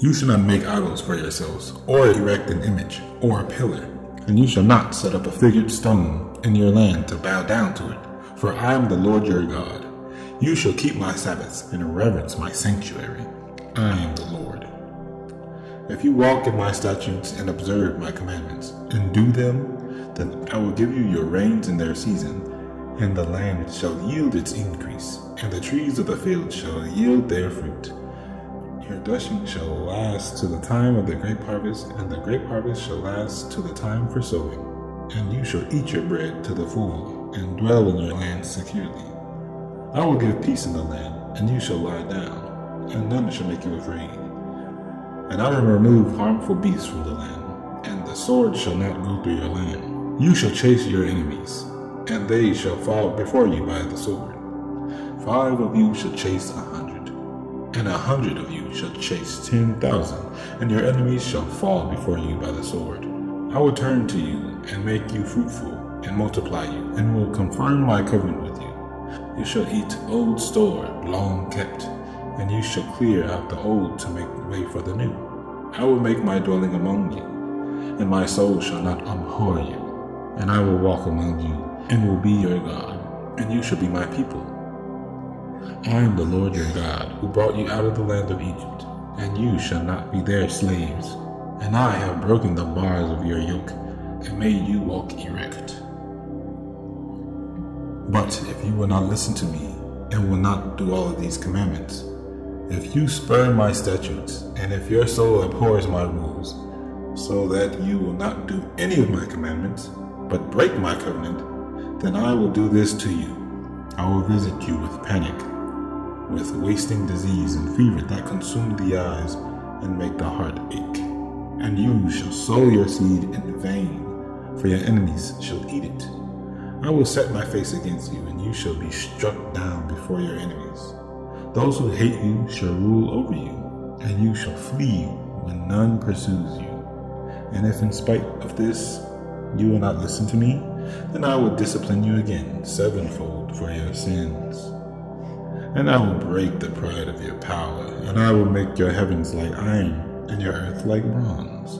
You should not make idols for yourselves, or erect an image, or a pillar. And you shall not set up a figured stone in your land to bow down to it, for I am the Lord your God. You shall keep my Sabbaths and reverence my sanctuary. I am the Lord. If you walk in my statutes and observe my commandments, and do them, then I will give you your rains in their season, and the land shall yield its increase, and the trees of the field shall yield their fruit. Your threshing shall last to the time of the grape harvest, and the grape harvest shall last to the time for sowing. And you shall eat your bread to the full, and dwell in your land securely. I will give peace in the land, and you shall lie down, and none shall make you afraid. And I will remove harmful beasts from the land, and the sword shall not go through your land. You shall chase your enemies, and they shall fall before you by the sword. 5 of you shall chase 100. And 100 of you shall chase 10,000, and your enemies shall fall before you by the sword. I will turn to you, and make you fruitful, and multiply you, and will confirm my covenant with you. You shall eat old store, long kept, and you shall clear out the old to make way for the new. I will make my dwelling among you, and my soul shall not abhor you. And I will walk among you, and will be your God, and you shall be my people. I am the Lord your God, who brought you out of the land of Egypt, and you shall not be their slaves. And I have broken the bars of your yoke, and made you walk erect. But if you will not listen to me, and will not do all of these commandments, if you spurn my statutes, and if your soul abhors my rules, so that you will not do any of my commandments, but break my covenant, then I will do this to you. I will visit you with panic, with wasting disease and fever that consume the eyes and make the heart ache. And you shall sow your seed in vain, for your enemies shall eat it. I will set my face against you, and you shall be struck down before your enemies. Those who hate you shall rule over you, and you shall flee when none pursues you. And if in spite of this you will not listen to me, then I will discipline you again 7-fold for your sins. And I will break the pride of your power, and I will make your heavens like iron, and your earth like bronze.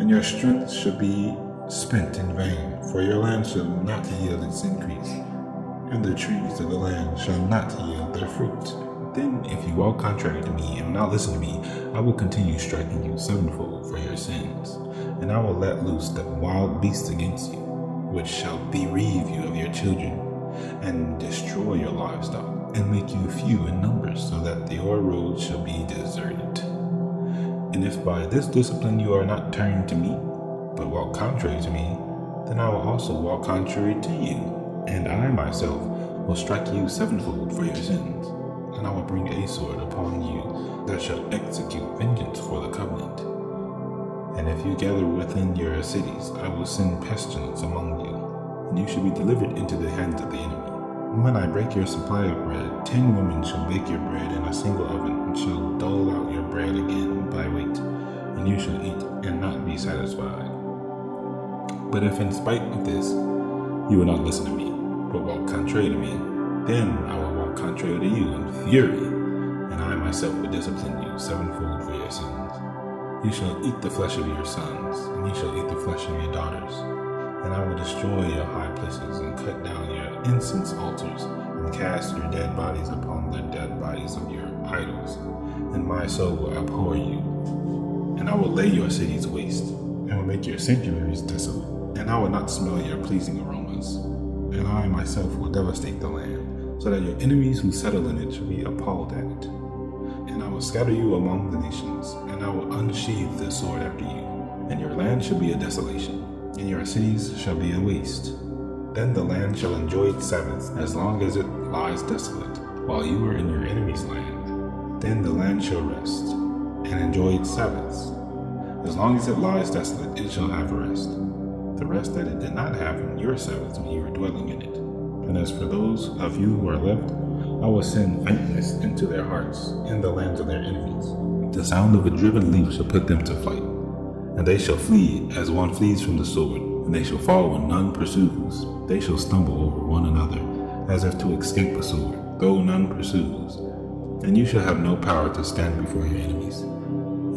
And your strength shall be spent in vain, for your land shall not yield its increase, and the trees of the land shall not yield their fruit. Then if you walk contrary to me and will not listen to me, I will continue striking you 7-fold for your sins, and I will let loose the wild beasts against you, which shall bereave you of your children, and destroy your livestock, and make you few in numbers, so that your roads shall be deserted. And if by this discipline you are not turned to me, but walk contrary to me, then I will also walk contrary to you, and I myself will strike you 7-fold for your sins, and I will bring a sword upon you that shall execute vengeance for the covenant. And if you gather within your cities, I will send pestilence among you, and you shall be delivered into the hands of the enemy. And when I break your supply of bread, 10 women shall bake your bread in a single oven, and shall dole out your bread again by weight, and you shall eat and not be satisfied. But if in spite of this you will not listen to me, but walk contrary to me, then I will walk contrary to you in fury, and I myself will discipline you 7-fold for your sins. You shall eat the flesh of your sons, and you shall eat the flesh of your daughters. And I will destroy your high places, and cut down your incense altars, and cast your dead bodies upon the dead bodies of your idols. And my soul will abhor you. And I will lay your cities waste, and will make your sanctuaries desolate. And I will not smell your pleasing aromas. And I myself will devastate the land, so that your enemies who settle in it shall be appalled at it. And I will scatter you among the nations, and I will unsheathe the sword after you, and your land shall be a desolation, and your cities shall be a waste. Then the land shall enjoy its Sabbaths as long as it lies desolate, while you are in your enemy's land. Then the land shall rest, and enjoy its Sabbaths. As long as it lies desolate, it shall have rest, the rest that it did not have in your Sabbaths when you were dwelling in it. And as for those of you who are left, I will send faintness into their hearts, in the lands of their enemies. The sound of a driven leaf shall put them to flight, and they shall flee as one flees from the sword, and they shall fall when none pursues. They shall stumble over one another, as if to escape a sword, though none pursues. And you shall have no power to stand before your enemies,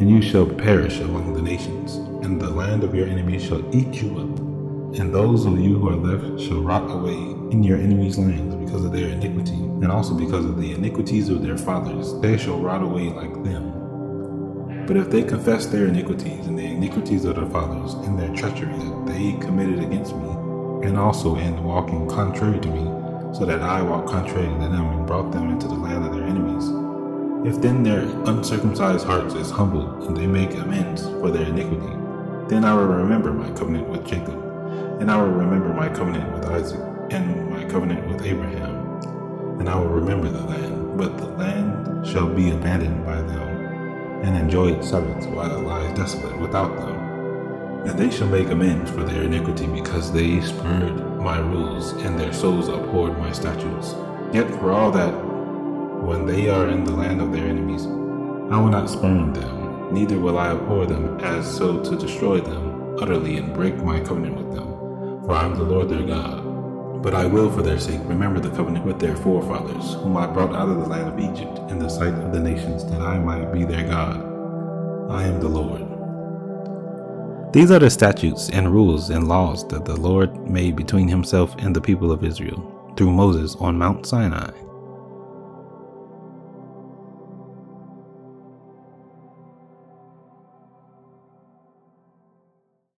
and you shall perish among the nations, and the land of your enemies shall eat you up, and those of you who are left shall rot away in your enemies' lands because of their iniquity, and also because of the iniquities of their fathers, they shall rot away like them. But if they confess their iniquities and the iniquities of their fathers, and their treachery that they committed against me, and also in walking contrary to me, so that I walked contrary to them and brought them into the land of their enemies, if then their uncircumcised hearts is humbled, and they make amends for their iniquity, then I will remember my covenant with Jacob, and I will remember my covenant with Isaac, and my covenant with Abraham, and I will remember the land, but the land shall be abandoned by them, and enjoy its subjects while it lies desolate without them. And they shall make amends for their iniquity, because they spurned my rules, and their souls abhorred my statutes. Yet for all that, when they are in the land of their enemies, I will not spurn them, neither will I abhor them, as so to destroy them utterly and break my covenant with them. For I am the Lord their God. But I will for their sake remember the covenant with their forefathers, whom I brought out of the land of Egypt in the sight of the nations, that I might be their God. I am the Lord. These are the statutes and rules and laws that the Lord made between himself and the people of Israel through Moses on Mount Sinai.